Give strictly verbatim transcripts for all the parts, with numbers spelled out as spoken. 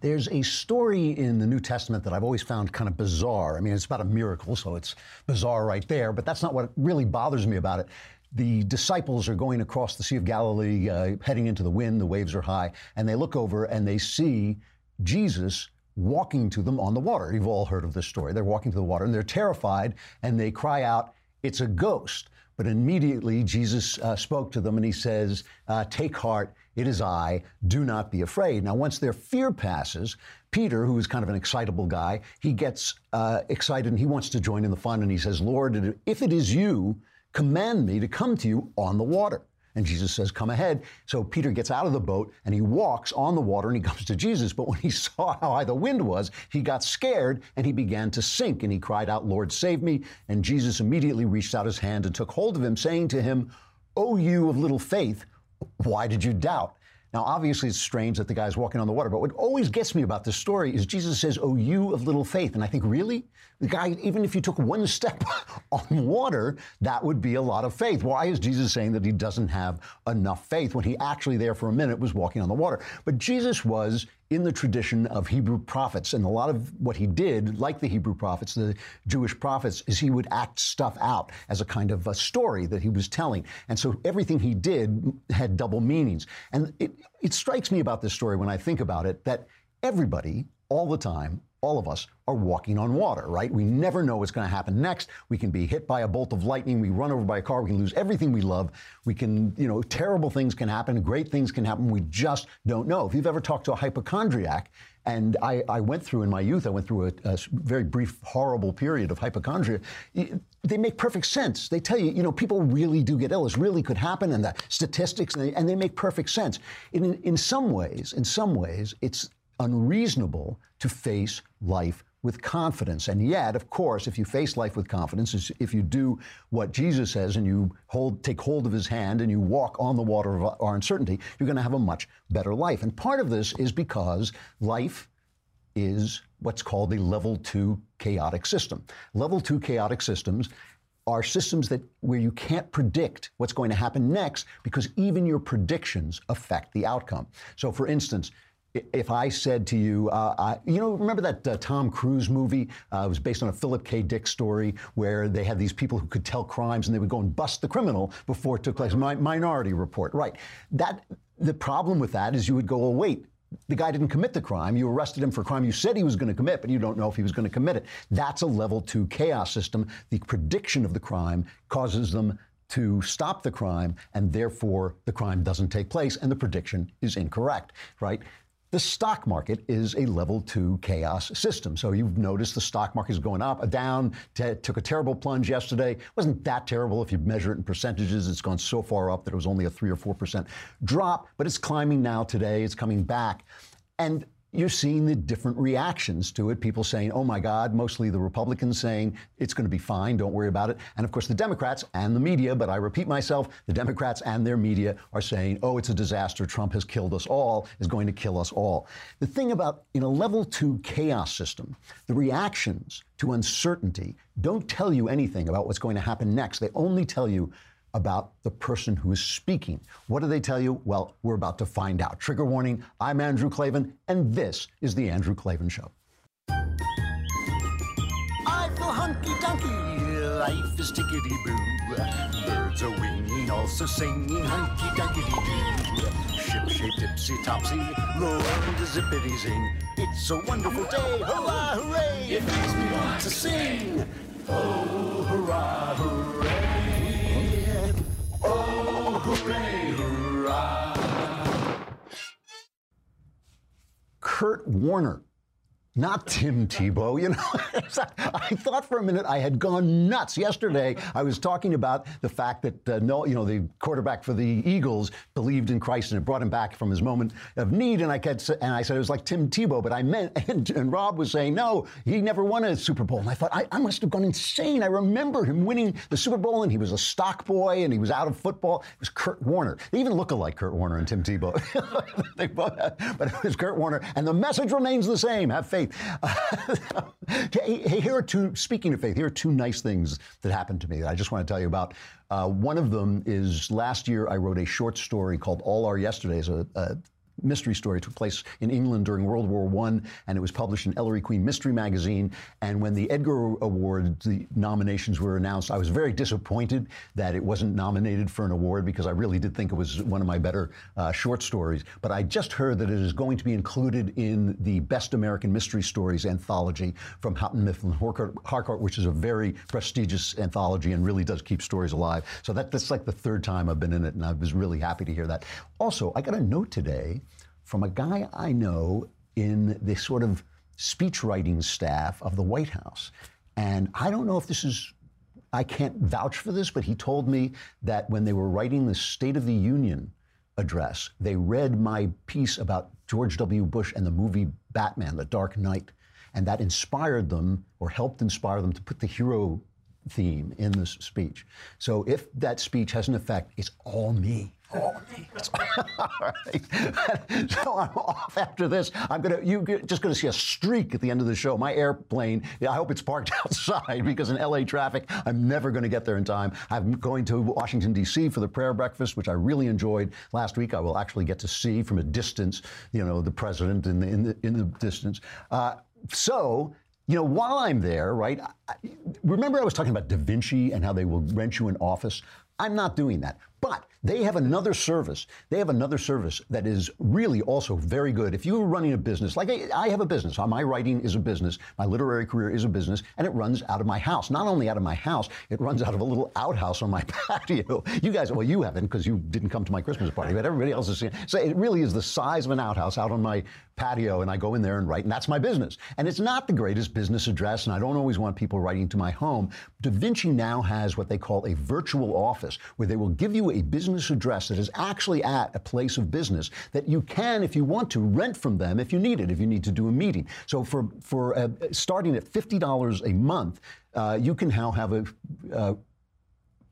There's a story in the New Testament that I've always found kind of bizarre. I mean, it's about a miracle, so it's bizarre right there, but that's not what really bothers me about it. The disciples are going across the Sea of Galilee, uh, heading into the wind, the waves are high, and they look over and they see Jesus walking to them on the water. You've all heard of this story. They're walking to the water, and they're terrified, and they cry out, "It's a ghost." But immediately Jesus uh, spoke to them, and he says, uh, "Take heart, it is I, do not be afraid." Now, once their fear passes, Peter, who is kind of an excitable guy, he gets uh, excited, and he wants to join in the fun, and he says, "Lord, if it is you, command me to come to you on the water." And Jesus says, "Come ahead." So Peter gets out of the boat, and he walks on the water, and he comes to Jesus. But when he saw how high the wind was, he got scared, and he began to sink. And he cried out, "Lord, save me." And Jesus immediately reached out his hand and took hold of him, saying to him, "O you of little faith, why did you doubt?" Now, obviously, it's strange that the guy's walking on the water, but what always gets me about this story is Jesus says, "Oh, you of little faith." And I think, really? The guy, even if you took one step on water, that would be a lot of faith. Why is Jesus saying that he doesn't have enough faith when he actually there for a minute was walking on the water? But Jesus was in the tradition of Hebrew prophets, and a lot of what he did, like the Hebrew prophets, the Jewish prophets, is he would act stuff out as a kind of a story that he was telling. And so everything he did had double meanings. And it, it strikes me about this story when I think about it that everybody, all the time, all of us are walking on water, right? We never know what's going to happen next. We can be hit by a bolt of lightning. We run over by a car. We can lose everything we love. We can, you know, terrible things can happen. Great things can happen. We just don't know. If you've ever talked to a hypochondriac, and I, I went through in my youth, I went through a, a very brief, horrible period of hypochondria. They make perfect sense. They tell you, you know, people really do get ill. This really could happen, and the statistics, and they, and they make perfect sense. In, in some ways, in some ways, it's unreasonable to face life with confidence. And yet, of course, if you face life with confidence, if you do what Jesus says and you hold, take hold of his hand and you walk on the water of our uncertainty, you're going to have a much better life. And part of this is because life is what's called a level two chaotic system. Level two chaotic systems are systems that where you can't predict what's going to happen next because even your predictions affect the outcome. So, for instance, if I said to you, uh, I, you know, remember that uh, Tom Cruise movie? Uh, it was based on a Philip K. Dick story where they had these people who could tell crimes and they would go and bust the criminal before it took place. My, Minority Report, right. That, the problem with that is you would go, well, wait, the guy didn't commit the crime. You arrested him for a crime you said he was going to commit, but you don't know if he was going to commit it. That's a level two chaos system. The prediction of the crime causes them to stop the crime, and therefore the crime doesn't take place and the prediction is incorrect, right? The stock market is a level two chaos system. So you've noticed the stock market is going up, down, t- took a terrible plunge yesterday. It wasn't that terrible if you measure it in percentages. It's gone so far up that it was only a three or four percent drop, but it's climbing now today. It's coming back. And you're seeing the different reactions to it. People saying, oh, my God, mostly the Republicans saying it's going to be fine. Don't worry about it. And, of course, the Democrats and the media. But I repeat myself, the Democrats and their media are saying, oh, it's a disaster. Trump has killed us all, is going to kill us all. The thing about in a level two chaos system, the reactions to uncertainty don't tell you anything about what's going to happen next. They only tell you about the person who is speaking. What do they tell you? Well, we're about to find out. Trigger warning, I'm Andrew Klavan, and this is The Andrew Klavan Show. I feel hunky-dunky, life is tickety-boo. Birds are winging, also singing hunky-dunky-doo. Ship-shaped, ipsy-topsy, the world is zippity-zing. It's a wonderful day, hurrah, hooray! It makes me want to sing, oh, hurrah, hooray! Oh, hooray, hurrah. Kurt Warner, not Tim Tebow. You know, I thought for a minute I had gone nuts. Yesterday, I was talking about the fact that uh, no, you know, the quarterback for the Eagles believed in Christ and it brought him back from his moment of need. And I kept, and I said it was like Tim Tebow, but I meant, and, and Rob was saying no, he never won a Super Bowl. And I thought I, I must have gone insane. I remember him winning the Super Bowl, and he was a stock boy, and he was out of football. It was Kurt Warner. They even look alike, Kurt Warner and Tim Tebow. They both have, but it was Kurt Warner, and the message remains the same: have faith. Uh, hey, hey, here are two, speaking of faith, here are two nice things that happened to me that I just want to tell you about. Uh, one of them is last year I wrote a short story called All Our Yesterdays, a, a mystery story. It took place in England during World War One, and it was published in Ellery Queen Mystery Magazine. And when the Edgar Award, the nominations were announced, I was very disappointed that it wasn't nominated for an award, because I really did think it was one of my better uh, short stories. But I just heard that it is going to be included in the Best American Mystery Stories anthology from Houghton Mifflin Harcourt, which is a very prestigious anthology and really does keep stories alive. So that, that's like the third time I've been in it, and I was really happy to hear that. Also, I got a note today from a guy I know in the sort of speech writing staff of the White House. And I don't know if this is, I can't vouch for this, but he told me that when they were writing the State of the Union address, they read my piece about George W. Bush and the movie Batman, The Dark Knight. And that inspired them, or helped inspire them, to put the hero theme in this speech. So if that speech has an effect, it's all me. All me. It's all, all right. So I'm off after this. I'm gonna. You just gonna see a streak at the end of the show. My airplane. I hope it's parked outside, because in L A traffic, I'm never gonna get there in time. I'm going to Washington D C for the prayer breakfast, which I really enjoyed last week. I will actually get to see from a distance, you know, the president in the in the in the distance. Uh, so. You know, while I'm there, right, I, remember I was talking about Da Vinci and how they will rent you an office? I'm not doing that. But they have another service. They have another service that is really also very good. If you were running a business, like I, I have a business. My writing is a business. My literary career is a business. And it runs out of my house. Not only out of my house, it runs out of a little outhouse on my patio. You guys, well, you haven't, because you didn't come to my Christmas party, but everybody else has seen it. So it really is the size of an outhouse out on my patio, and I go in there and write, and that's my business. And it's not the greatest business address, and I don't always want people writing to my home. Da Vinci now has what they call a virtual office, where they will give you a business address that is actually at a place of business that you can, if you want to, rent from them if you need it, if you need to do a meeting. So for, for uh, starting at fifty dollars a month, uh, you can now have a... Uh,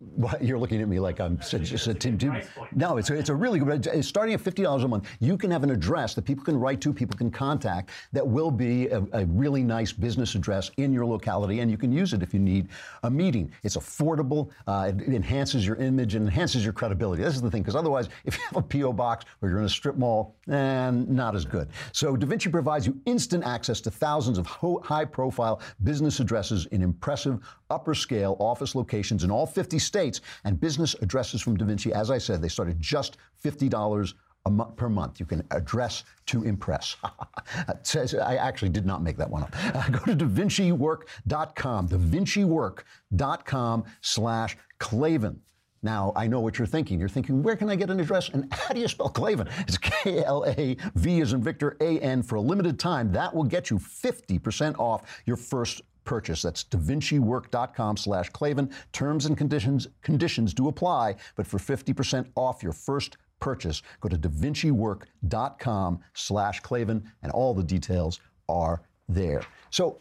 Well, you're looking at me like I'm such a Tim Tebow. No, it's a, it's a really good. Starting at fifty dollars a month, you can have an address that people can write to, people can contact, that will be a, a really nice business address in your locality, and you can use it if you need a meeting. It's affordable. Uh, it enhances your image and enhances your credibility. This is the thing, because otherwise, if you have a P O box or you're in a strip mall, eh, not as good. So Da Vinci provides you instant access to thousands of ho- high-profile business addresses in impressive upper-scale office locations in all fifty states, and business addresses from Da Vinci, as I said, they started just fifty dollars a mo- per month. You can address to impress. I actually did not make that one up. Uh, go to Da Vinci Work dot com, Da Vinci Work dot com slash Klavan. Now, I know what you're thinking. You're thinking, where can I get an address? And how do you spell Klavan? It's K L A V as in Victor, A N. For a limited time, that will get you fifty percent off your first purchase. That's Da Vinci Work dot com slash Klavan. Terms and conditions conditions do apply, but for fifty percent off your first purchase, go to Da Vinci Work dot com slash Klavan, and all the details are there. So,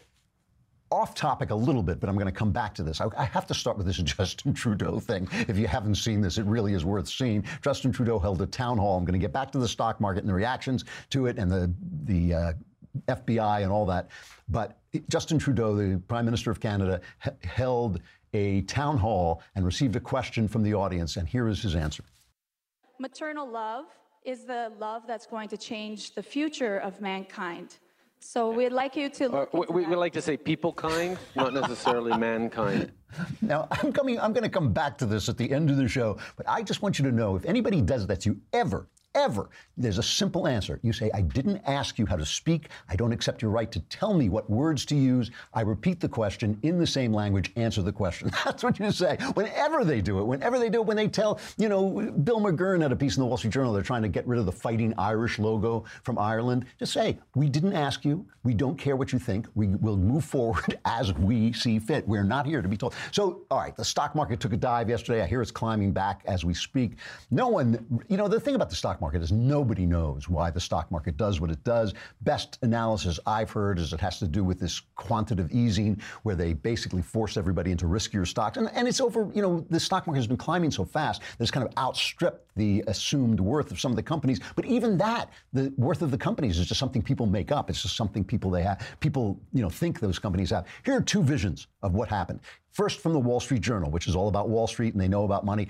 off topic a little bit, but I'm going to come back to this. I, I have to start with this Justin Trudeau thing. If you haven't seen this, it really is worth seeing. Justin Trudeau held a town hall. I'm going to get back to the stock market and the reactions to it and the, the uh, F B I and all that. But Justin Trudeau, the Prime Minister of Canada, h- held a town hall and received a question from the audience, and here is his answer. Maternal love is the love that's going to change the future of mankind. So we'd like you to look or, we, we like to say people kind, not necessarily mankind. Now, I'm coming, I'm going to come back to this at the end of the show, but I just want you to know, if anybody does that to you ever, ever, there's a simple answer. You say, I didn't ask you how to speak. I don't accept your right to tell me what words to use. I repeat the question in the same language. Answer the question. That's what you say. Whenever they do it, whenever they do it, when they tell, you know, Bill McGurn had a piece in the Wall Street Journal. They're trying to get rid of the Fighting Irish logo from Ireland. Just say, we didn't ask you. We don't care what you think. We will move forward as we see fit. We're not here to be told. So, all right, the stock market took a dive yesterday. I hear it's climbing back as we speak. No one, you know, the thing about the stock market market is nobody knows why the stock market does what it does. Best analysis I've heard is it has to do with this quantitative easing, where they basically force everybody into riskier stocks. And, and it's over, you know, the stock market has been climbing so fast that it's kind of outstripped the assumed worth of some of the companies. But even that, the worth of the companies is just something people make up. It's just something people they have, people, you know, think those companies have. Here are two visions of what happened. First, from the Wall Street Journal, which is all about Wall Street and they know about money.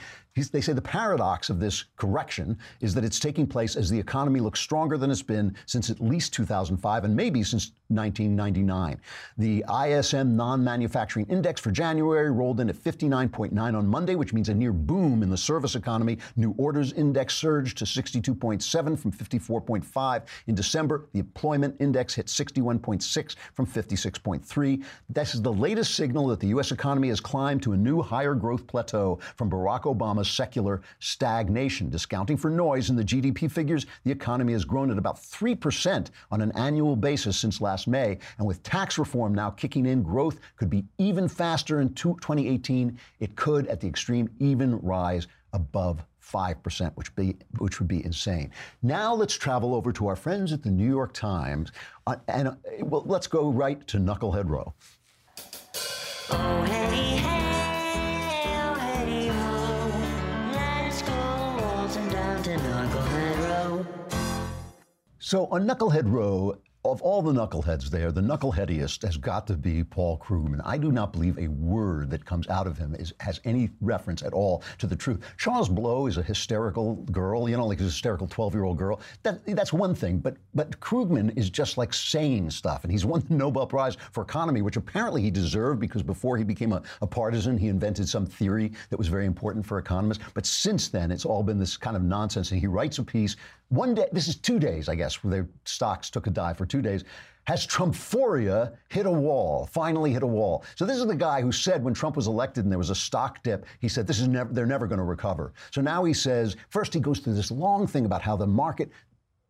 They say the paradox of this correction is that it's taking place as the economy looks stronger than it's been since at least two thousand five and maybe since nineteen ninety-nine. The I S M non-manufacturing index for January rolled in at fifty-nine point nine on Monday, which means a near boom in the service economy. New orders index surged to sixty-two point seven from fifty-four point five in December. The employment index hit sixty-one point six from fifty-six point three. This is the latest signal that the U S economy has climbed to a new higher growth plateau from Barack Obama's secular stagnation. Discounting for noise in the G D P figures, the economy has grown at about three percent on an annual basis since last May. And with tax reform now kicking in, growth could be even faster in twenty eighteen. It could, at the extreme, even rise above five percent, which be which would be insane. Now let's travel over to our friends at the New York Times, uh, and uh, well, let's go right to Knucklehead Row. Oh, hey, hey, oh, hey, ho. Let's go waltzing down to Knucklehead Row. So on Knucklehead Row, of all the knuckleheads there, the knuckleheadiest has got to be Paul Krugman. I do not believe a word that comes out of him is, has any reference at all to the truth. Charles Blow is a hysterical girl, you know, like a hysterical twelve-year-old girl. That, that's one thing, but, but Krugman is just like saying stuff, and he's won the Nobel Prize for Economy, which apparently he deserved because before he became a, a partisan, he invented some theory that was very important for economists. But since then, it's all been this kind of nonsense, and he writes a piece. One day, this is two days, I guess, where their stocks took a dive for two days. Has Trumphoria hit a wall? Finally hit a wall. So this is the guy who said when Trump was elected and there was a stock dip, he said this is never, they're never going to recover. So now he says, first he goes through this long thing about how the market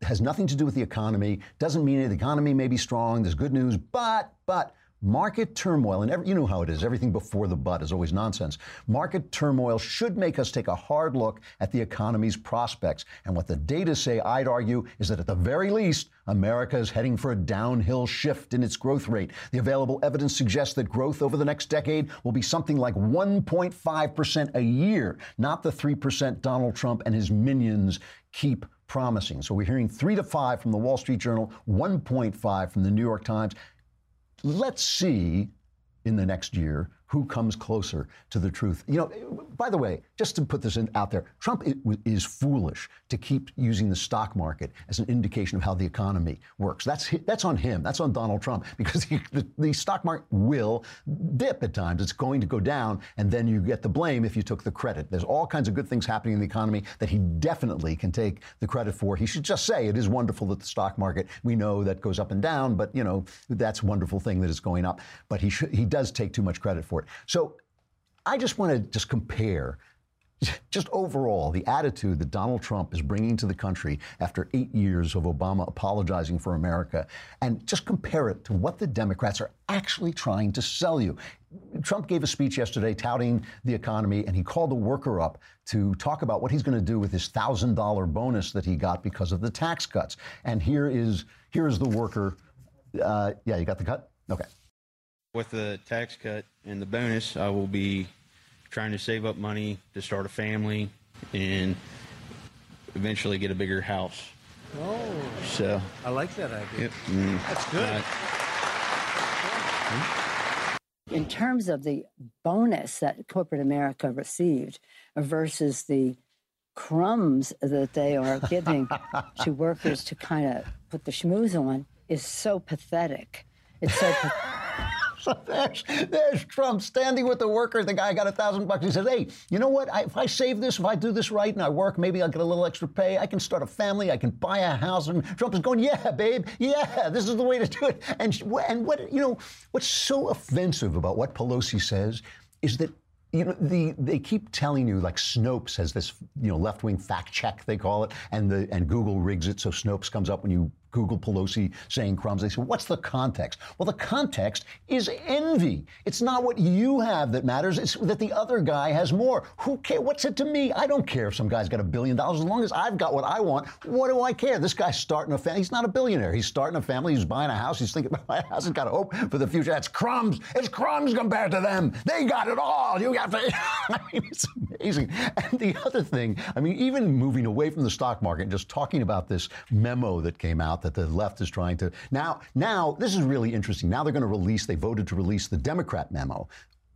has nothing to do with the economy, doesn't mean the economy may be strong, there's good news, but, but, market turmoil, and every, you know how it is, everything before the but is always nonsense. Market turmoil should make us take a hard look at the economy's prospects. And what the data say, I'd argue, is that at the very least, America is heading for a downhill shift in its growth rate. The available evidence suggests that growth over the next decade will be something like one point five percent a year, not the three percent Donald Trump and his minions keep promising. So we're hearing three to five from the Wall Street Journal, one point five from the New York Times. Let's see in the next year who comes closer to the truth. You know, by the way, just to put this in, out there, Trump is foolish to keep using the stock market as an indication of how the economy works. That's that's on him. That's on Donald Trump, because he, the, the stock market will dip at times. It's going to go down, and then you get the blame if you took the credit. There's all kinds of good things happening in the economy that he definitely can take the credit for. He should just say it is wonderful that the stock market, we know that goes up and down, but, you know, that's a wonderful thing that is going up. But he, should, he does take too much credit for it. So I just want to just compare just overall the attitude that Donald Trump is bringing to the country after eight years of Obama apologizing for America, and just compare it to what the Democrats are actually trying to sell you. Trump gave a speech yesterday touting the economy, and he called a worker up to talk about what he's going to do with his one thousand dollar bonus that he got because of the tax cuts. And here is, here is the worker. Uh, yeah, you got the cut? Okay. With the tax cut and the bonus, I will be trying to save up money to start a family and eventually get a bigger house. Oh, so I like that idea. Yep. Mm. That's good. Uh, In terms of the bonus that corporate America received versus the crumbs that they are giving to workers to kind of put the schmooze on is so pathetic. It's so pathetic. So there's, there's Trump standing with the workers. The guy got a thousand bucks. He says, hey, you know what? I, if I save this, if I do this right and I work, maybe I'll get a little extra pay. I can start a family. I can buy a house. And Trump is going, yeah, babe. Yeah, this is the way to do it. And, and what, you know, what's so offensive about what Pelosi says is that, you know, the, they keep telling you, like Snopes has this, you know, left-wing fact check, they call it, and the and Google rigs it so Snopes comes up when you Google Pelosi saying crumbs. They say, what's the context? Well, the context is envy. It's not what you have that matters. It's that the other guy has more. Who cares? What's it to me? I don't care if some guy's got a billion dollars. As long as I've got what I want, what do I care? This guy's starting a family. He's not a billionaire. He's starting a family. He's buying a house. He's thinking about my house. He's got hope for the future. That's crumbs. It's crumbs compared to them. They got it all. You got to... I mean, it's amazing. And the other thing, I mean, even moving away from the stock market and just talking about this memo that came out, that the left is trying to. Now, now this is really interesting. Now they're going to release, they voted to release the Democrat memo.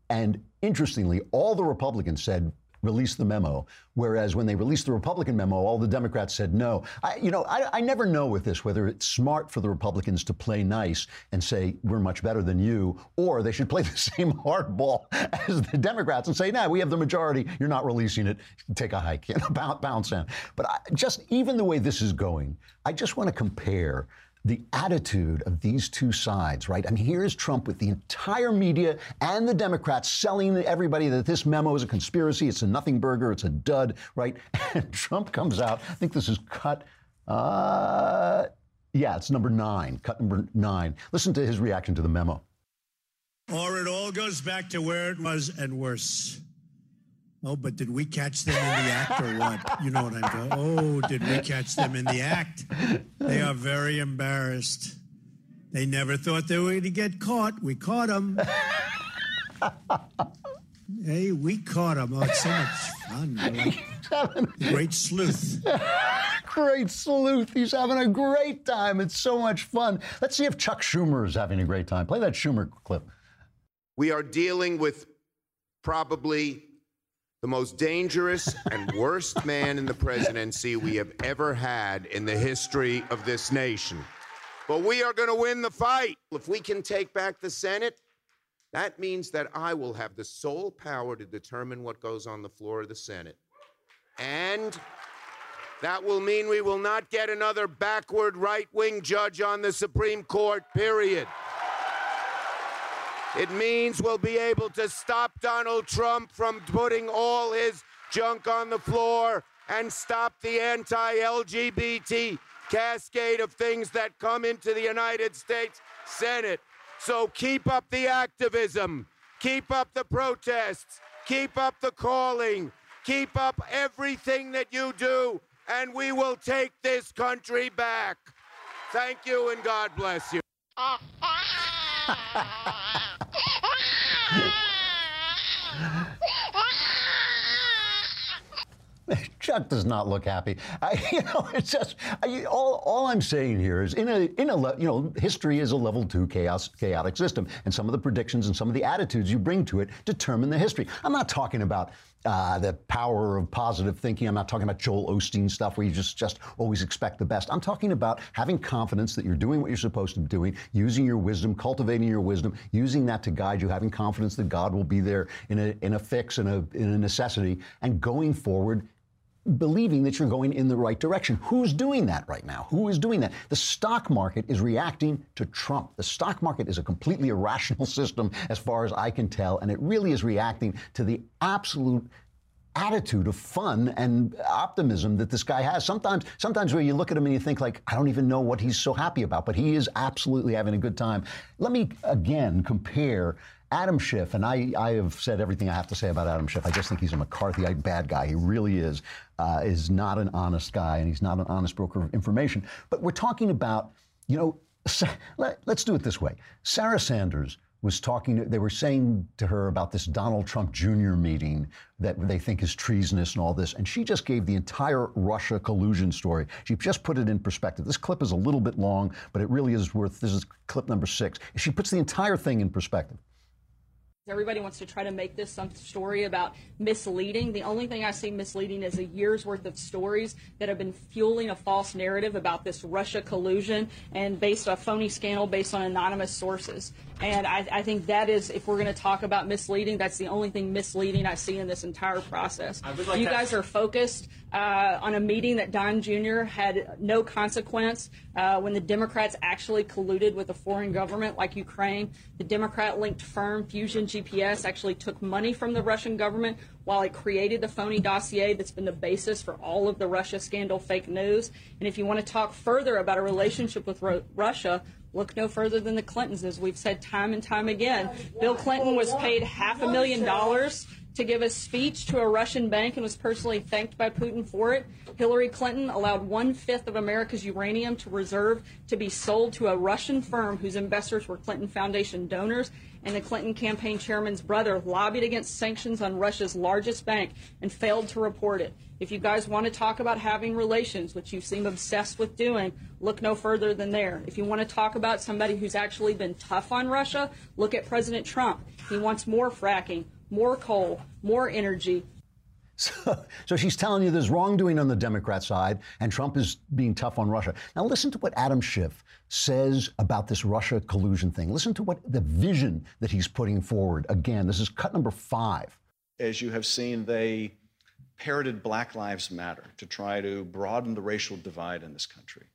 And interestingly, all the Republicans said, release the memo, whereas when they released the Republican memo, all the Democrats said no. I, you know, I, I never know with this whether it's smart for the Republicans to play nice and say, we're much better than you, or they should play the same hardball as the Democrats and say, no, nah, we have the majority, you're not releasing it, take a hike, you know, bounce in. But I, just even the way this is going, I just want to compare the attitude of these two sides, right? I mean, here is Trump with the entire media and the Democrats selling everybody that this memo is a conspiracy, it's a nothing burger, it's a dud, right? And Trump comes out, I think this is cut, uh, yeah, it's number nine, cut number nine. Listen to his reaction to the memo. Or it all goes back to where it was and worse. Oh, but did we catch them in the act or what? You know what I'm doing. Oh, did we catch them in the act? They are very embarrassed. They never thought they were going to get caught. We caught them. Hey, we caught them. Oh, it's so much fun. Like great sleuth. Great sleuth. He's having a great time. It's so much fun. Let's see if Chuck Schumer is having a great time. Play that Schumer clip. We are dealing with probably the most dangerous and worst man in the presidency we have ever had in the history of this nation. But we are going to win the fight. If we can take back the Senate, that means that I will have the sole power to determine what goes on the floor of the Senate. And that will mean we will not get another backward right-wing judge on the Supreme Court, period. It means we'll be able to stop Donald Trump from putting all his junk on the floor and stop the anti-L G B T cascade of things that come into the United States Senate. So keep up the activism, keep up the protests, keep up the calling, keep up everything that you do, and we will take this country back. Thank you and God bless you. Chuck does not look happy. I, you know, it's just I, all. All I'm saying here is, in a in a you know, history is a level two chaos chaotic system, and some of the predictions and some of the attitudes you bring to it determine the history. I'm not talking about Uh, the power of positive thinking. I'm not talking about Joel Osteen stuff where you just, just always expect the best. I'm talking about having confidence that you're doing what you're supposed to be doing, using your wisdom, cultivating your wisdom, using that to guide you, having confidence that God will be there in a, in a fix, in a, in a necessity, and going forward believing that you're going in the right direction. Who's doing that right now? Who is doing that? The stock market is reacting to Trump. The stock market is a completely irrational system as far as I can tell, and it really is reacting to the absolute attitude of fun and optimism that this guy has. Sometimes, sometimes where you look at him and you think like, I don't even know what he's so happy about, but he is absolutely having a good time. Let me again compare Adam Schiff, and I, I have said everything I have to say about Adam Schiff. I just think he's a McCarthyite bad guy. He really is, uh, is not an honest guy, and he's not an honest broker of information. But we're talking about, you know, let, let's do it this way. Sarah Sanders was talking, they were saying to her about this Donald Trump Junior meeting that they think is treasonous and all this, and she just gave the entire Russia collusion story. She just put it in perspective. This clip is a little bit long, but it really is worth, this is clip number six. She puts the entire thing in perspective. Everybody wants to try to make this some story about misleading. The only thing I see misleading is a year's worth of stories that have been fueling a false narrative about this Russia collusion and based on a phony scandal based on anonymous sources. And I, I think that is, if we're going to talk about misleading, that's the only thing misleading I see in this entire process. Like you that. guys are focused uh, on a meeting that Don Junior had no consequence uh, when the Democrats actually colluded with a foreign government like Ukraine. The Democrat-linked firm Fusion G P S actually took money from the Russian government while it created the phony dossier that's been the basis for all of the Russia scandal fake news. And if you want to talk further about a relationship with Ro- Russia, look no further than the Clintons, as we've said time and time again. Bill Clinton was paid half a million dollars to give a speech to a Russian bank and was personally thanked by Putin for it. Hillary Clinton allowed one-fifth of America's uranium to reserve to be sold to a Russian firm whose investors were Clinton Foundation donors. And the Clinton campaign chairman's brother lobbied against sanctions on Russia's largest bank and failed to report it. If you guys want to talk about having relations, which you seem obsessed with doing, look no further than there. If you want to talk about somebody who's actually been tough on Russia, look at President Trump. He wants more fracking, more coal, more energy. So, so she's telling you there's wrongdoing on the Democrat side, and Trump is being tough on Russia. Now listen to what Adam Schiff says about this Russia collusion thing. Listen to what the vision that he's putting forward. Again, this is cut number five. As you have seen, they parroted Black Lives Matter to try to broaden the racial divide in this country.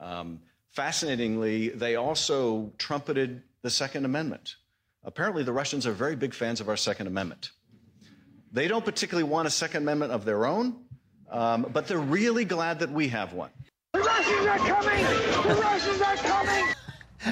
Um, fascinatingly, they also trumpeted the Second Amendment. Apparently, the Russians are very big fans of our Second Amendment. They don't particularly want a Second Amendment of their own, um, but they're really glad that we have one. The Russians are coming! The Russians are coming!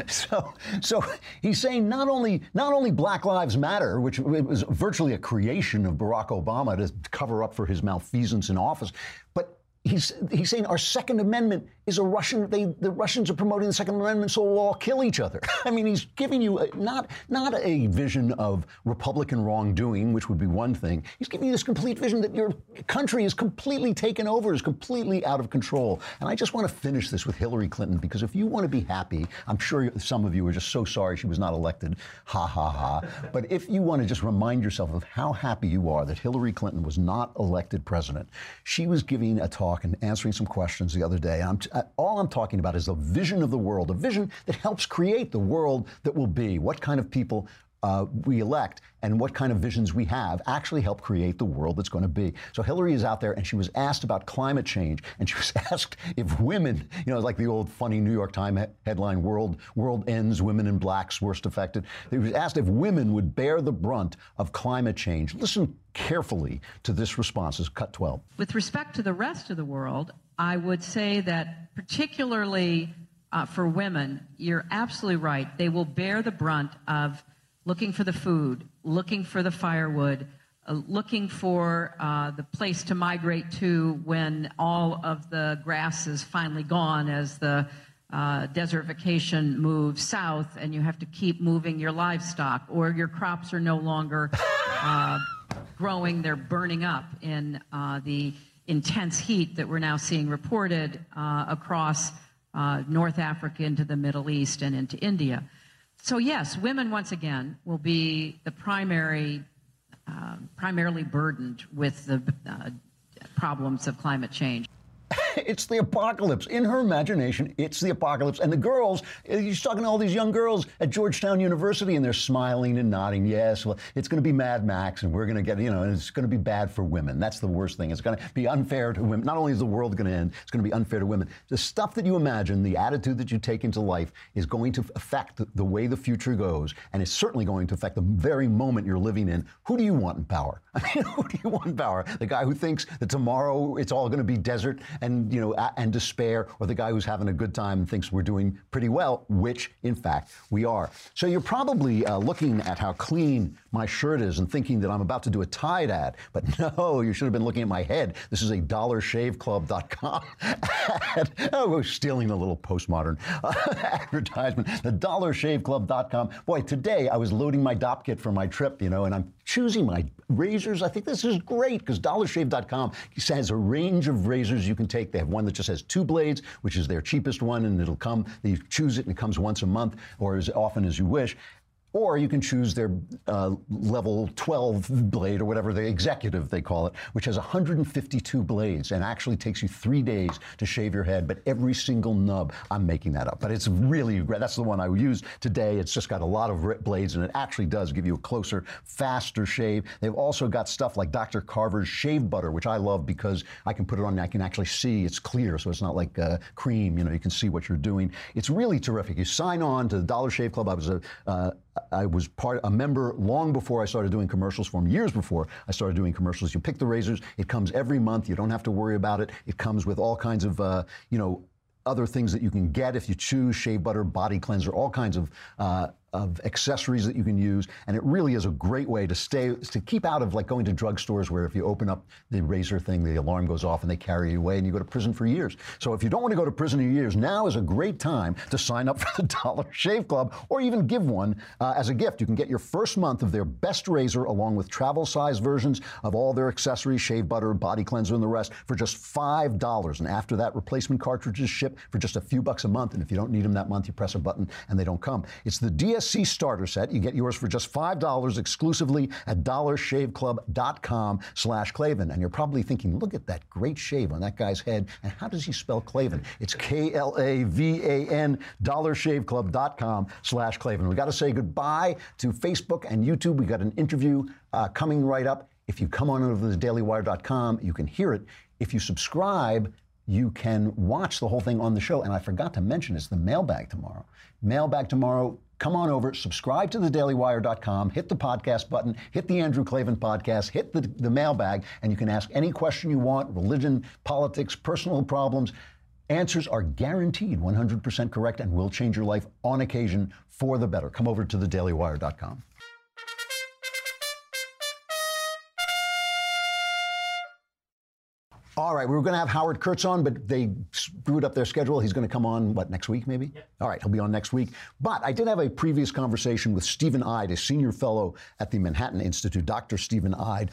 So, so he's saying not only not only Black Lives Matter, which was virtually a creation of Barack Obama to cover up for his malfeasance in office, but he's he's saying our Second Amendment is a Russian. They the Russians are promoting the Second Amendment, so we'll all kill each other. I mean, he's giving you a, not not a vision of Republican wrongdoing, which would be one thing. He's giving you this complete vision that your country is completely taken over, is completely out of control. And I just want to finish this with Hillary Clinton, because if you want to be happy, I'm sure some of you are just so sorry she was not elected. Ha ha ha. But if you want to just remind yourself of how happy you are that Hillary Clinton was not elected president, she was giving a talk and answering some questions the other day. I'm t all I'm talking about is the vision of the world, a vision that helps create the world that will be, what kind of people uh, we elect and what kind of visions we have actually help create the world that's going to be. So Hillary is out there, and she was asked about climate change, and she was asked if women, you know, like the old funny New York Times he headline, world, world ends, women and blacks worst affected. They was asked if women would bear the brunt of climate change. Listen carefully to this response. It's cut twelve. With respect to the rest of the world, I would say that particularly uh, for women, you're absolutely right. They will bear the brunt of looking for the food, looking for the firewood, uh, looking for uh, the place to migrate to when all of the grass is finally gone as the uh, desertification moves south and you have to keep moving your livestock or your crops are no longer uh, growing. They're burning up in uh, the intense heat that we're now seeing reported uh, across uh, North Africa into the Middle East and into India. So yes, women once again will be the primary, uh, primarily burdened with the uh, problems of climate change. It's the apocalypse. In her imagination, it's the apocalypse. And the girls, you're talking to all these young girls at Georgetown University, and they're smiling and nodding. Yes, well, it's going to be Mad Max, and we're going to get, you know, and it's going to be bad for women. That's the worst thing. It's going to be unfair to women. Not only is the world going to end, it's going to be unfair to women. The stuff that you imagine, the attitude that you take into life, is going to affect the way the future goes, and it's certainly going to affect the very moment you're living in. Who do you want in power? I mean, who do you want in power? The guy who thinks that tomorrow it's all going to be desert and you know, and despair, or the guy who's having a good time and thinks we're doing pretty well, which, in fact, we are. So you're probably uh, looking at how clean my shirt is and thinking that I'm about to do a Tide ad, but no, you should have been looking at my head. This is a dollar shave club dot com ad. Oh, we're stealing a little postmodern uh, advertisement. The dollar shave club dot com. Boy, today I was loading my dop kit for my trip, you know, and I'm choosing my razors. I think this is great, because dollar shave dot com has a range of razors you can take. They have one that just has two blades, which is their cheapest one, and it'll come, you choose it, and it comes once a month or as often as you wish. Or you can choose their uh, level twelve blade, or whatever, the executive they call it, which has one hundred fifty-two blades and actually takes you three days to shave your head, but every single nub, I'm making that up, but it's really, that's the one I used today. It's just got a lot of blades, and it actually does give you a closer, faster shave. They've also got stuff like Doctor Carver's shave butter, which I love because I can put it on and I can actually see. It's clear, so it's not like uh, cream, you know, you can see what you're doing. It's really terrific. You sign on to the Dollar Shave Club. I was a uh, I was part a member long before I started doing commercials for them, years before I started doing commercials. You pick the razors. It comes every month. You don't have to worry about it. It comes with all kinds of, uh, you know, other things that you can get if you choose, shea butter, body cleanser, all kinds of uh, of accessories that you can use, and it really is a great way to stay to keep out of like going to drugstores where if you open up the razor thing, the alarm goes off and they carry you away and you go to prison for years. So if you don't want to go to prison for years, now is a great time to sign up for the Dollar Shave Club or even give one uh, as a gift. You can get your first month of their best razor along with travel size versions of all their accessories, shave butter, body cleanser, and the rest for just five dollars. And after that, replacement cartridges ship for just a few bucks a month. And if you don't need them that month, you press a button and they don't come. It's the D S C starter set. You get yours for just five dollars exclusively at dollar shave club dot com slash Klavan. And you're probably thinking, look at that great shave on that guy's head. And how does he spell Klavan? It's K L A V A N, dollar shave club dot com slash Klavan. We got to say goodbye to Facebook and YouTube. We got an interview uh, coming right up. If you come on over to daily wire dot com, you can hear it. If you subscribe, you can watch the whole thing on the show. And I forgot to mention, it's the mailbag tomorrow. Mailbag tomorrow. Come on over, subscribe to the daily wire dot com, hit the podcast button, hit the Andrew Klavan podcast, hit the, the mailbag, and you can ask any question you want, religion, politics, personal problems. Answers are guaranteed one hundred percent correct and will change your life on occasion for the better. Come over to the daily wire dot com. All right, we were going to have Howard Kurtz on, but they screwed up their schedule. He's going to come on, what, next week maybe? Yep. All right, he'll be on next week. But I did have a previous conversation with Stephen Eide, a senior fellow at the Manhattan Institute, Doctor Stephen Eide.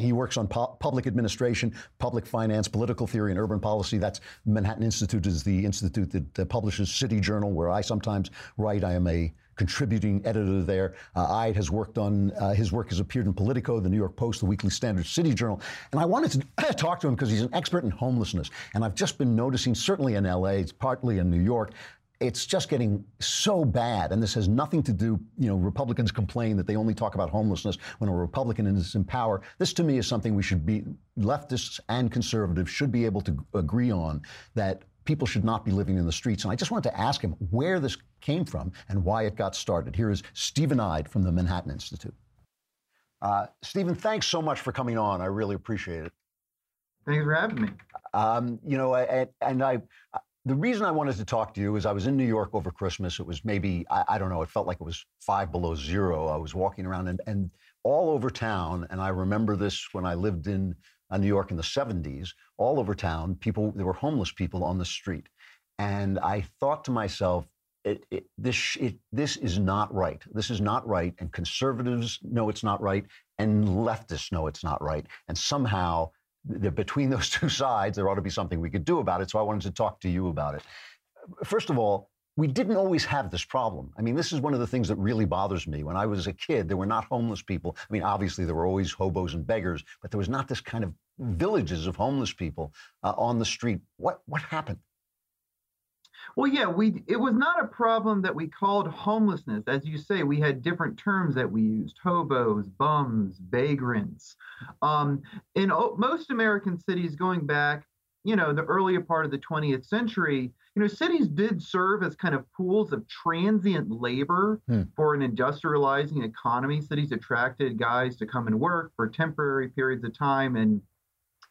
He works on po- public administration, public finance, political theory, and urban policy. That's Manhattan Institute is the institute that uh, publishes City Journal, where I sometimes write. I am a contributing editor there. Uh, Eide has worked on, uh, his work has appeared in Politico, the New York Post, the Weekly Standard, City Journal. And I wanted to talk to him because he's an expert in homelessness. And I've just been noticing, certainly in L A, it's partly in New York, it's just getting so bad, and this has nothing to do, you know, Republicans complain that they only talk about homelessness when a Republican is in power. This, to me, is something we should be, leftists and conservatives should be able to agree on, that people should not be living in the streets. And I just wanted to ask him where this came from and why it got started. Here is Stephen Eide from the Manhattan Institute. Uh, Stephen, thanks so much for coming on. I really appreciate it. Thanks for having me. Um, you know, I, and I... I The reason I wanted to talk to you is I was in New York over Christmas. It was maybe, I, I don't know, it felt like it was five below zero. I was walking around and, and all over town, and I remember this when I lived in uh, New York in the seventies, all over town, people, there were homeless people on the street. And I thought to myself, it, it, this, it, this is not right. This is not right. And conservatives know it's not right. And leftists know it's not right. And somehow, between those two sides, there ought to be something we could do about it. So I wanted to talk to you about it. First of all, we didn't always have this problem. I mean, this is one of the things that really bothers me. When I was a kid, there were not homeless people. I mean, obviously, there were always hobos and beggars, but there was not this kind of villages of homeless people uh, on the street. What what happened? Well, yeah, we it was not a problem that we called homelessness. As you say, we had different terms that we used: hobos, bums, vagrants. Um, in o- most American cities, going back, you know, the earlier part of the twentieth century, you know, cities did serve as kind of pools of transient labor hmm. for an industrializing economy. Cities attracted guys to come and work for temporary periods of time, and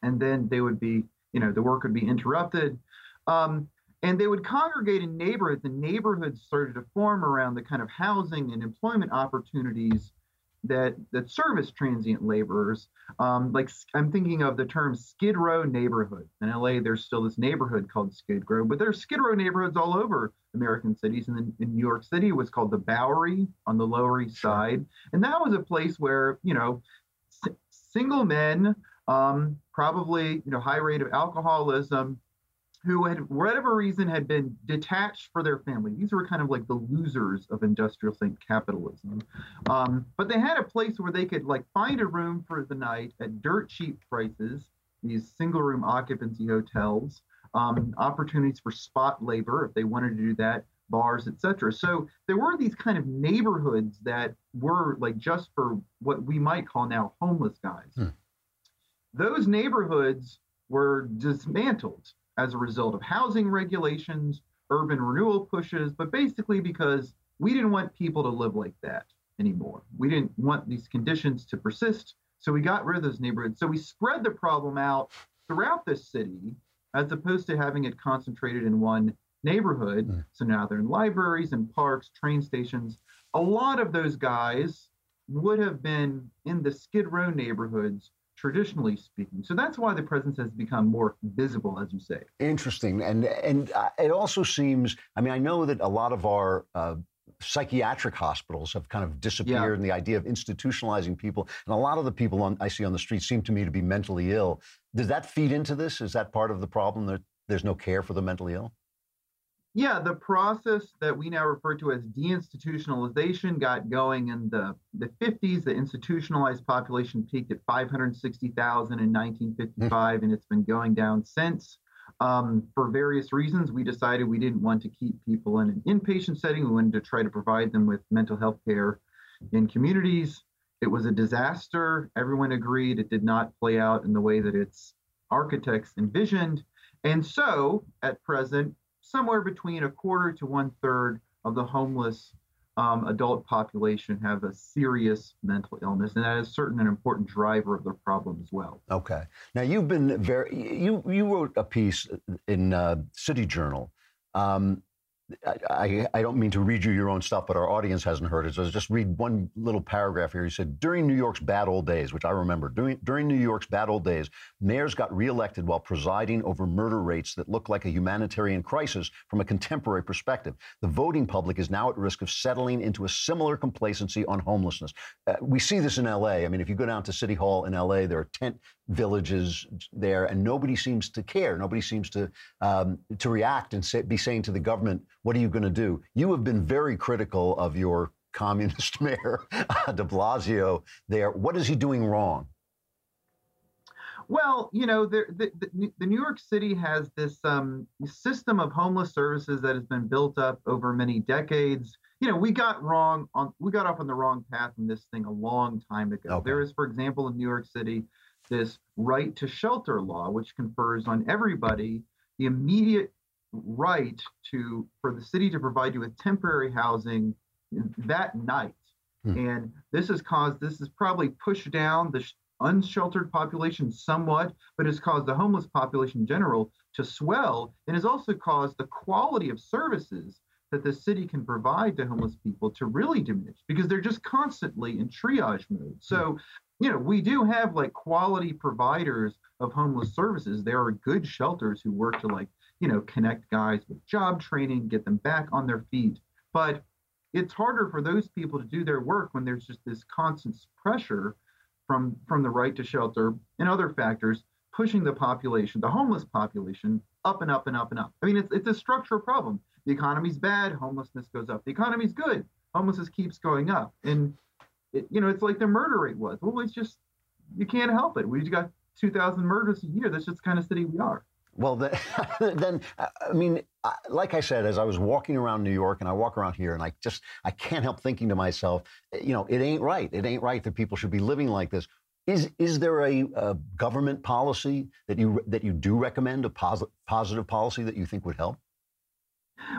and then they would be, you know, the work would be interrupted. Um, And they would congregate in neighborhoods, and neighborhoods started to form around the kind of housing and employment opportunities that that service transient laborers. Um, like I'm thinking of the term Skid Row neighborhood. In L A, there's still this neighborhood called Skid Row, but there's Skid Row neighborhoods all over American cities. And then in New York City, it was called the Bowery on the Lower East Side. And that was a place where, you know, s- single men, um, probably, you know, high rate of alcoholism, who had, for whatever reason, had been detached for their family. These were kind of like the losers of industrial capitalism. Um, but they had a place where they could like find a room for the night at dirt cheap prices, these single room occupancy hotels, um, opportunities for spot labor if they wanted to do that, bars, et cetera. So there were these kind of neighborhoods that were like just for what we might call now homeless guys. Hmm. Those neighborhoods were dismantled as a result of housing regulations, urban renewal pushes, but basically because we didn't want people to live like that anymore. We didn't want these conditions to persist, so we got rid of those neighborhoods. So we spread the problem out throughout the city as opposed to having it concentrated in one neighborhood. Mm. So now they're in libraries and parks, train stations. A lot of those guys would have been in the Skid Row neighborhoods, traditionally speaking. So that's why the presence has become more visible, as you say. Interesting. And and uh, it also seems, I mean, I know that a lot of our uh, psychiatric hospitals have kind of disappeared, yeah. and the idea of institutionalizing people. And a lot of the people on, I see on the street seem to me to be mentally ill. Does that feed into this? Is that part of the problem, that there's no care for the mentally ill? Yeah, the process that we now refer to as deinstitutionalization got going in the, the fifties. The institutionalized population peaked at five hundred sixty thousand in nineteen fifty-five, mm. and it's been going down since. Um, for various reasons, we decided we didn't want to keep people in an inpatient setting. We wanted to try to provide them with mental health care in communities. It was a disaster. Everyone agreed it did not play out in the way that its architects envisioned. And so, at present, somewhere between a quarter to one third of the homeless um, adult population have a serious mental illness. And that is certainly an important driver of the problem as well. Okay. Now, you've been very, you, you wrote a piece in uh, City Journal. Um, I, I don't mean to read you your own stuff, but our audience hasn't heard it. So I'll just read one little paragraph here. You said, during New York's bad old days, which I remember, during, during New York's bad old days, mayors got reelected while presiding over murder rates that look like a humanitarian crisis from a contemporary perspective. The voting public is now at risk of settling into a similar complacency on homelessness. Uh, we see this in L A. I mean, if you go down to City Hall in L A, there are tent villages there, and nobody seems to care. Nobody seems to um, to react and say, be saying to the government, what are you going to do? You have been very critical of your communist mayor, de Blasio, there. What is he doing wrong? Well, you know, the, the, the, the New York City has this um, system of homeless services that has been built up over many decades. You know, we got wrong on, we got off on the wrong path in this thing a long time ago. Okay. There is, for example, in New York City, this right to shelter law, which confers on everybody the immediate right to for the city to provide you with temporary housing that night. Hmm. And this has caused, this has probably pushed down the unsheltered population somewhat, but has caused the homeless population in general to swell, and has also caused the quality of services that the city can provide to homeless people to really diminish, because they're just constantly in triage mode. So, you know, we do have like quality providers of homeless services. There are good shelters who work to like, you know, connect guys with job training, get them back on their feet. But it's harder for those people to do their work when there's just this constant pressure from, from the right to shelter and other factors pushing the population, the homeless population, up and up and up and up. I mean, it's, it's a structural problem. The economy's bad, homelessness goes up. The economy's good, homelessness keeps going up. And, it, you know, it's like the murder rate was. Well, it's just, you can't help it. We've got two thousand murders a year. That's just the kind of city we are. Well, the, then, I mean, like I said, as I was walking around New York, and I walk around here, and I just, I can't help thinking to myself, you know, it ain't right. It ain't right that people should be living like this. Is is there a, a government policy that you that you do recommend, a pos- positive policy that you think would help?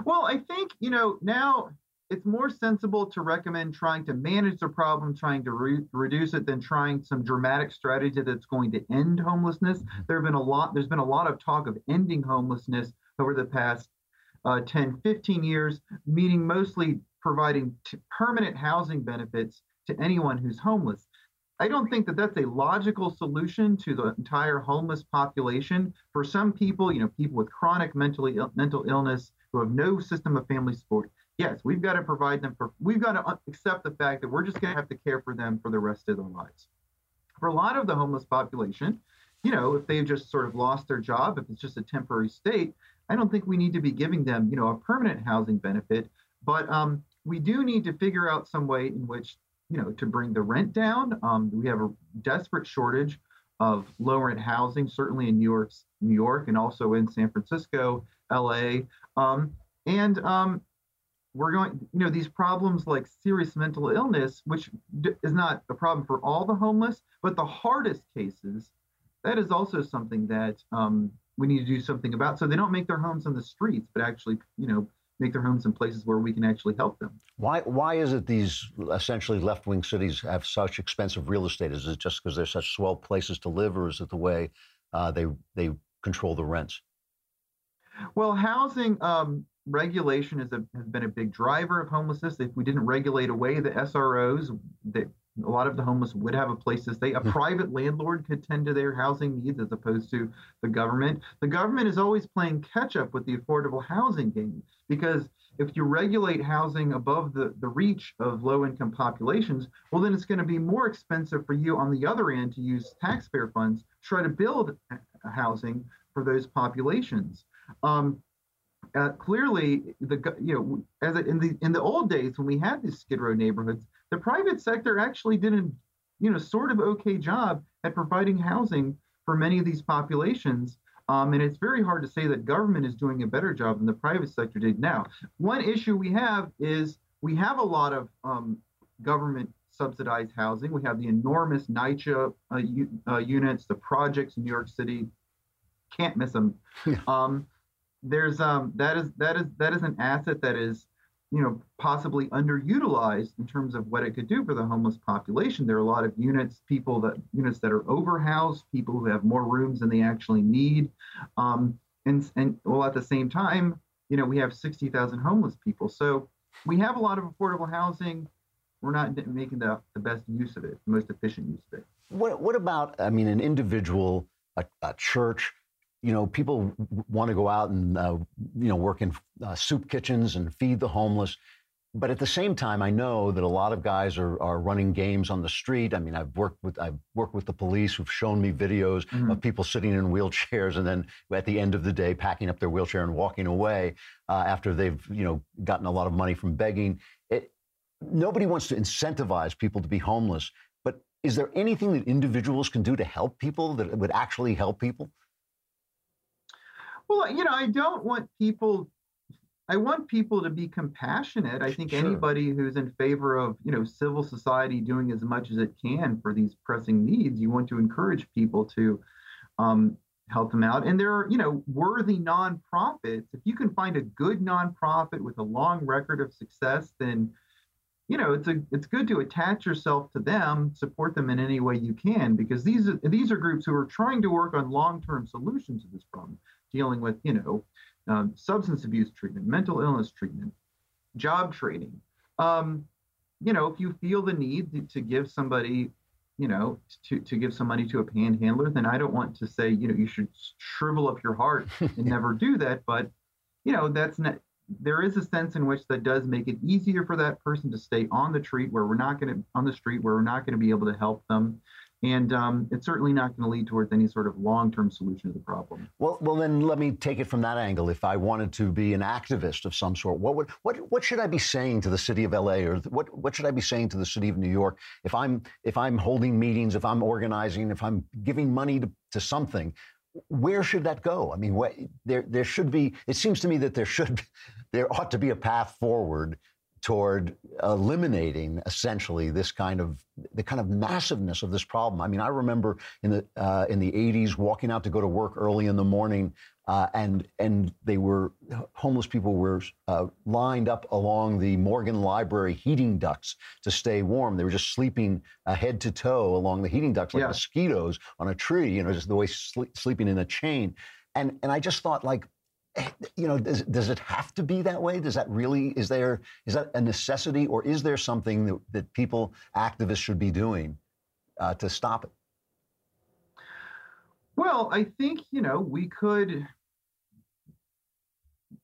Well, I think, you know, now it's more sensible to recommend trying to manage the problem, trying to re- reduce it, than trying some dramatic strategy that's going to end homelessness. There have been a lot, there's been a lot of talk of ending homelessness over the past uh, ten, fifteen years, meaning mostly providing t- permanent housing benefits to anyone who's homeless. I don't think that that's a logical solution to the entire homeless population. For some people, you know, people with chronic mentally il- mental illness who have no system of family support, yes, we've got to provide them for, we've got to accept the fact that we're just going to have to care for them for the rest of their lives. For a lot of the homeless population, you know, if they've just sort of lost their job, if it's just a temporary state, I don't think we need to be giving them, you know, a permanent housing benefit. But um, we do need to figure out some way in which, you know, to bring the rent down. Um, we have a desperate shortage of low rent housing, certainly in New York, New York, and also in San Francisco, L A. Um, and, um, We're going, you know, these problems like serious mental illness, which d- is not a problem for all the homeless, but the hardest cases, that is also something that um, we need to do something about. So they don't make their homes on the streets, but actually, you know, make their homes in places where we can actually help them. Why why is it these essentially left-wing cities have such expensive real estate? Is it just because they're such swell places to live, or is it the way uh, they they control the rents? Well, housing um, regulation is a, has been a big driver of homelessness. If we didn't regulate away the S R Os, that a lot of the homeless would have a place to stay. A private landlord could tend to their housing needs as opposed to the government. The government is always playing catch up with the affordable housing game, because if you regulate housing above the, the reach of low-income populations, well, then it's going to be more expensive for you on the other end to use taxpayer funds to try to build housing for those populations. Um, uh, clearly, the you know as it, in the in the old days when we had these Skid Row neighborhoods, the private sector actually did a you know sort of okay job at providing housing for many of these populations. Um, and it's very hard to say that government is doing a better job than the private sector did now. One issue we have is we have a lot of um, government subsidized housing. We have the enormous NYCHA uh, u- uh, units, the projects in New York City. Can't miss them. um, there's um, that is that is that is an asset that is you know possibly underutilized in terms of what it could do for the homeless population. There are a lot of units, people that units that are overhoused, people who have more rooms than they actually need, um, and and well at the same time, you know we have sixty thousand homeless people. So we have a lot of affordable housing. We're not making the the best use of it, the most efficient use of it. What what about I mean an individual, a, a church? You know, people want to go out and, uh, you know, work in uh, soup kitchens and feed the homeless. But at the same time, I know that a lot of guys are, are running games on the street. I mean, I've worked with I've worked with the police who've shown me videos mm-hmm. of people sitting in wheelchairs and then at the end of the day, packing up their wheelchair and walking away uh, after they've, you know, gotten a lot of money from begging. It, nobody wants to incentivize people to be homeless. But is there anything that individuals can do to help people that would actually help people? Well, you know, I don't want people, I want people to be compassionate. I think sure. anybody who's in favor of, you know, civil society doing as much as it can for these pressing needs, you want to encourage people to um, help them out. And there are, you know, worthy nonprofits. If you can find a good nonprofit with a long record of success, then, you know, it's a, it's good to attach yourself to them, support them in any way you can, because these are, these are groups who are trying to work on long-term solutions to this problem. Dealing with, you know, um, substance abuse treatment, mental illness treatment, job training. Um, you know, if you feel the need to give somebody, you know, to, to give some money to a panhandler, then I don't want to say, you know, you should shrivel up your heart and never do that. But, you know, that's not, there is a sense in which that does make it easier for that person to stay on the street where we're not going to, on the street where we're not going to be able to help them. And um, it's certainly not going to lead towards any sort of long-term solution to the problem. Well, well, then let me take it from that angle. If I wanted to be an activist of some sort, what would, what, what should I be saying to the city of L A, or what, what should I be saying to the city of New York? If I'm, if I'm holding meetings, if I'm organizing, if I'm giving money to, to something, where should that go? I mean, what, there, there should be. It seems to me that there should, there ought to be a path forward toward eliminating essentially this kind of the kind of massiveness of this problem. I mean, I remember in the uh, in the eighties walking out to go to work early in the morning, uh, and and they were homeless people were uh, lined up along the Morgan Library heating ducts to stay warm. They were just sleeping uh, head to toe along the heating ducts like yeah. mosquitoes on a tree. You know, just the way sl- sleeping in a chain. And and I just thought like. You know, does, does it have to be that way? Does that really, is there, is that a necessity, or is there something that, that people, activists should be doing uh, to stop it? Well, I think, you know, we could,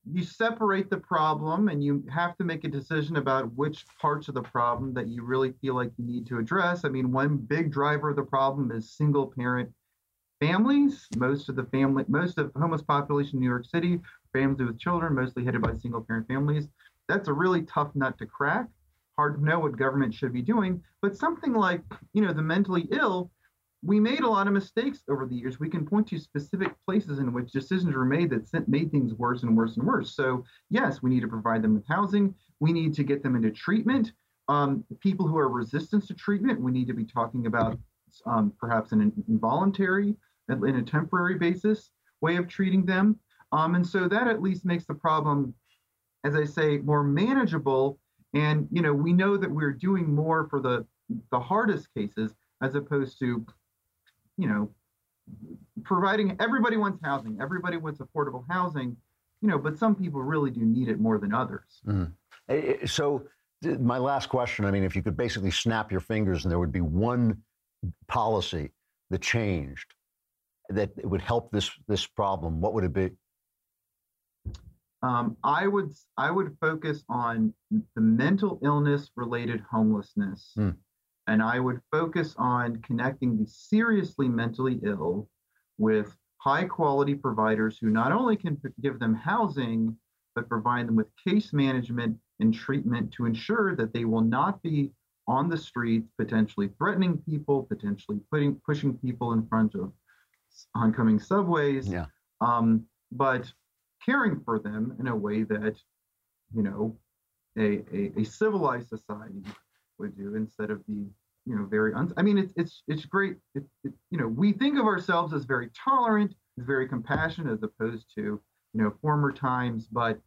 you separate the problem and you have to make a decision about which parts of the problem that you really feel like you need to address. I mean, one big driver of the problem is single parent families. Most of the family, most of the homeless population in New York City, families with children, mostly headed by single parent families. That's a really tough nut to crack. Hard to know what government should be doing. But something like, you know, the mentally ill, we made a lot of mistakes over the years. We can point to specific places in which decisions were made that sent, made things worse and worse and worse. So yes, we need to provide them with housing. We need to get them into treatment. Um, people who are resistant to treatment, we need to be talking about um, perhaps an involuntary in a temporary basis way of treating them. Um, and so that at least makes the problem, as I say, more manageable. And, you know, we know that we're doing more for the, the hardest cases as opposed to, you know, providing everybody wants housing, everybody wants affordable housing. you know, but some people really do need it more than others. Mm-hmm. So my last question, I mean, if you could basically snap your fingers and there would be one policy that changed that it would help this this problem, what would it be? Um, I would I would focus on the mental illness related homelessness, mm. and I would focus on connecting the seriously mentally ill with high quality providers who not only can give them housing, but provide them with case management and treatment to ensure that they will not be on the streets, potentially threatening people, potentially putting pushing people in front of oncoming subways, yeah. um, but caring for them in a way that, you know, a, a, a civilized society would do instead of the, you know, very, un- I mean, it's, it's, it's great. It, it, you know, we think of ourselves as very tolerant, very compassionate, as opposed to, you know, former times, but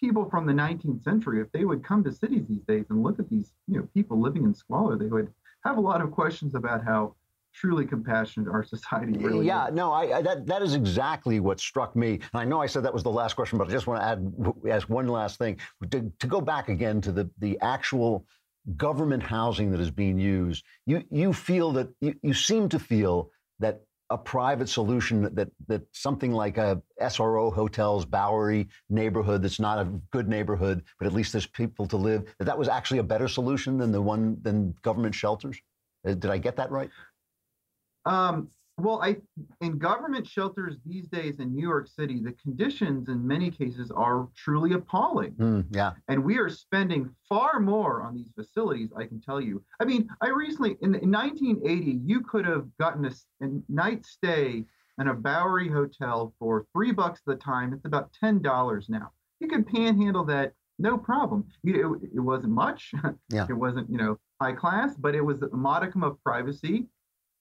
people from the nineteenth century, if they would come to cities these days and look at these, you know, people living in squalor, they would have a lot of questions about how truly compassionate our society really yeah, is. Yeah, no, I, I, that that is exactly what struck me. And I know I said that was the last question, but I just want to add ask one last thing. To, to go back again to the, the actual government housing that is being used, you you feel that, you, you seem to feel that a private solution, that, that that something like a S R O hotels, Bowery neighborhood that's not a good neighborhood, but at least there's people to live, that that was actually a better solution than the one, than government shelters? Did I get that right? Um, well, I, in government shelters these days in New York City, the conditions in many cases are truly appalling. Mm, yeah. And we are spending far more on these facilities, I can tell you. I mean, I recently, in, in nineteen eighty, you could have gotten a, a night stay in a Bowery hotel for three bucks at the time. It's about ten dollars now. You could panhandle that, no problem. You, it, it wasn't much. Yeah. It wasn't, you know, high class, but it was a modicum of privacy.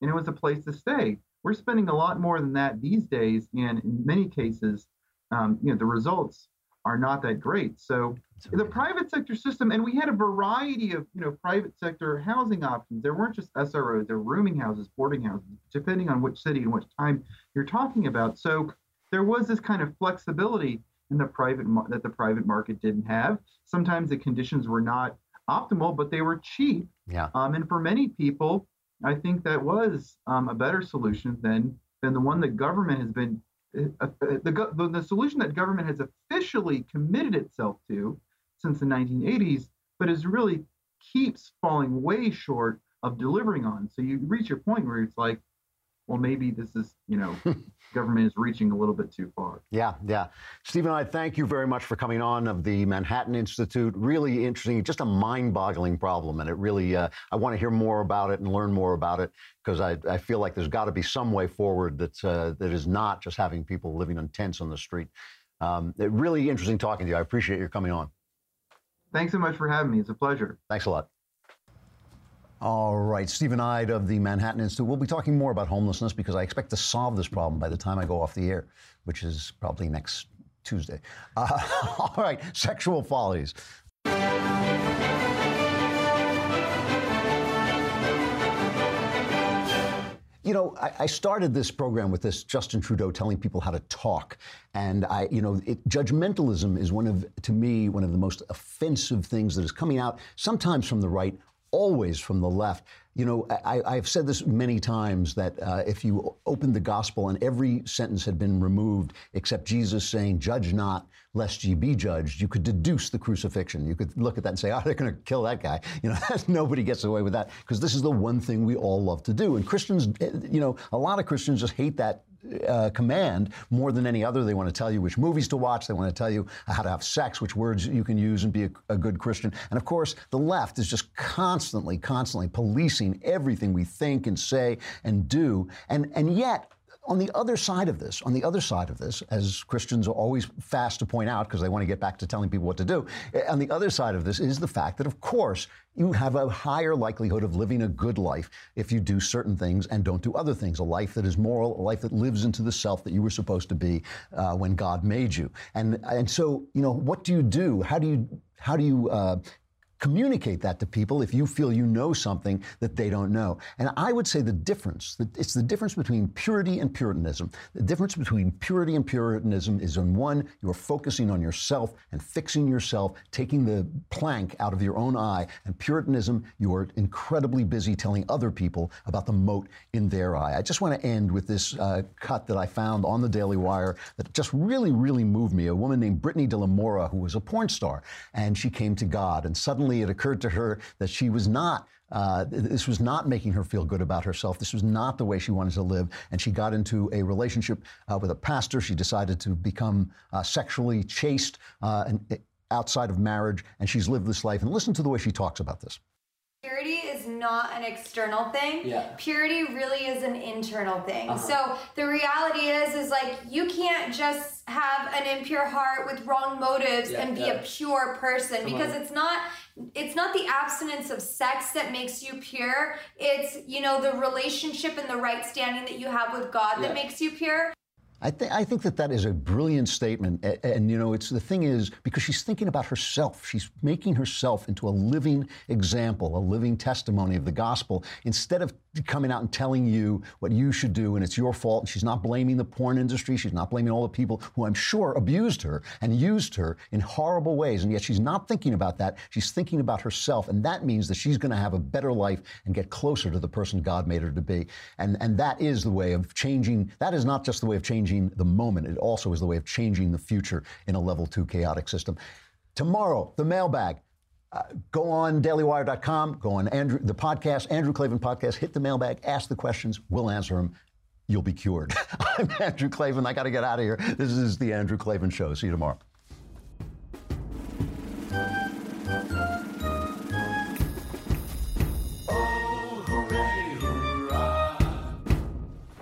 And it was a place to stay. We're spending a lot more than that these days, and in many cases, um, you know, the results are not that great. So the private sector system, and we had a variety of, you know, private sector housing options. There weren't just S R Os, there were rooming houses, boarding houses, depending on which city and which time you're talking about. So there was this kind of flexibility in the private that the private market didn't have. Sometimes the conditions were not optimal, but they were cheap. Yeah. Um, and for many people, I think that was um, a better solution than than the one that government has been uh, the the solution that government has officially committed itself to since the nineteen eighties, but is really keeps falling way short of delivering on. So you reach a point where it's like, well, maybe this is, you know, government is reaching a little bit too far. Yeah, yeah. Stephen Eide, thank you very much for coming on of the Manhattan Institute. Really interesting, just a mind-boggling problem. And it really, uh, I want to hear more about it and learn more about it, because I, I feel like there's got to be some way forward that, uh, that is not just having people living in tents on the street. Um, it really interesting talking to you. I appreciate your coming on. Thanks so much for having me. It's a pleasure. Thanks a lot. All right, Stephen Eide of the Manhattan Institute. We'll be talking more about homelessness because I expect to solve this problem by the time I go off the air, which is probably next Tuesday. Uh, all right, sexual follies. You know, I, I started this program with this Justin Trudeau telling people how to talk. And I, you know, it, judgmentalism is one of, to me, one of the most offensive things that is coming out, sometimes from the right, always from the left. You know, I, I've said this many times that uh, if you opened the gospel and every sentence had been removed except Jesus saying, "Judge not, lest ye be judged," you could deduce the crucifixion. You could look at that and say, "Oh, they're going to kill that guy." You know, nobody gets away with that, because this is the one thing we all love to do. And Christians, you know, a lot of Christians just hate that Uh, command more than any other. They want to tell you which movies to watch. They want to tell you how to have sex, which words you can use and be a, a good Christian. And of course, the left is just constantly, constantly policing everything we think and say and do. And, and yet, on the other side of this, on the other side of this, as Christians are always fast to point out because they want to get back to telling people what to do, on the other side of this is the fact that, of course, you have a higher likelihood of living a good life if you do certain things and don't do other things, a life that is moral, a life that lives into the self that you were supposed to be uh, when God made you. And and so, you know, what do you do? How do you, how do you uh, communicate that to people if you feel you know something that they don't know. And I would say the difference, it's the difference between purity and Puritanism. The difference between purity and Puritanism is in one, you're focusing on yourself and fixing yourself, taking the plank out of your own eye. And Puritanism, you are incredibly busy telling other people about the mote in their eye. I just want to end with this uh, cut that I found on the Daily Wire that just really, really moved me. A woman named Brittany De La Mora, who was a porn star, and she came to God, and suddenly it occurred to her that she was not, uh, this was not making her feel good about herself. This was not the way she wanted to live. And she got into a relationship uh, with a pastor. She decided to become uh, sexually chaste uh, and outside of marriage. And she's lived this life. And listen to the way she talks about this. Purity is not an external thing. Yeah. Purity really is an internal thing. Uh-huh. So the reality is, is like, you can't just have an impure heart with wrong motives yeah, and be yeah. a pure person. Come because on. it's not, it's not the abstinence of sex that makes you pure. It's, you know, the relationship and the right standing that you have with God yeah. that makes you pure. I, th- I think that that is a brilliant statement. And, and, you know, it's the thing is, because she's thinking about herself, she's making herself into a living example, a living testimony of the gospel, instead of coming out and telling you what you should do and it's your fault. And she's not blaming the porn industry. She's not blaming all the people who I'm sure abused her and used her in horrible ways. And yet she's not thinking about that. She's thinking about herself. And that means that she's going to have a better life and get closer to the person God made her to be. And, and that is the way of changing. That is not just the way of changing the moment. It also is the way of changing the future in a level two chaotic system. Tomorrow, the mailbag. Uh, go on daily wire dot com. Go on Andrew, the podcast, Andrew Klavan Podcast. Hit the mailbag. Ask the questions. We'll answer them. You'll be cured. I'm Andrew Klavan. I got to get out of here. This is the Andrew Klavan Show. See you tomorrow.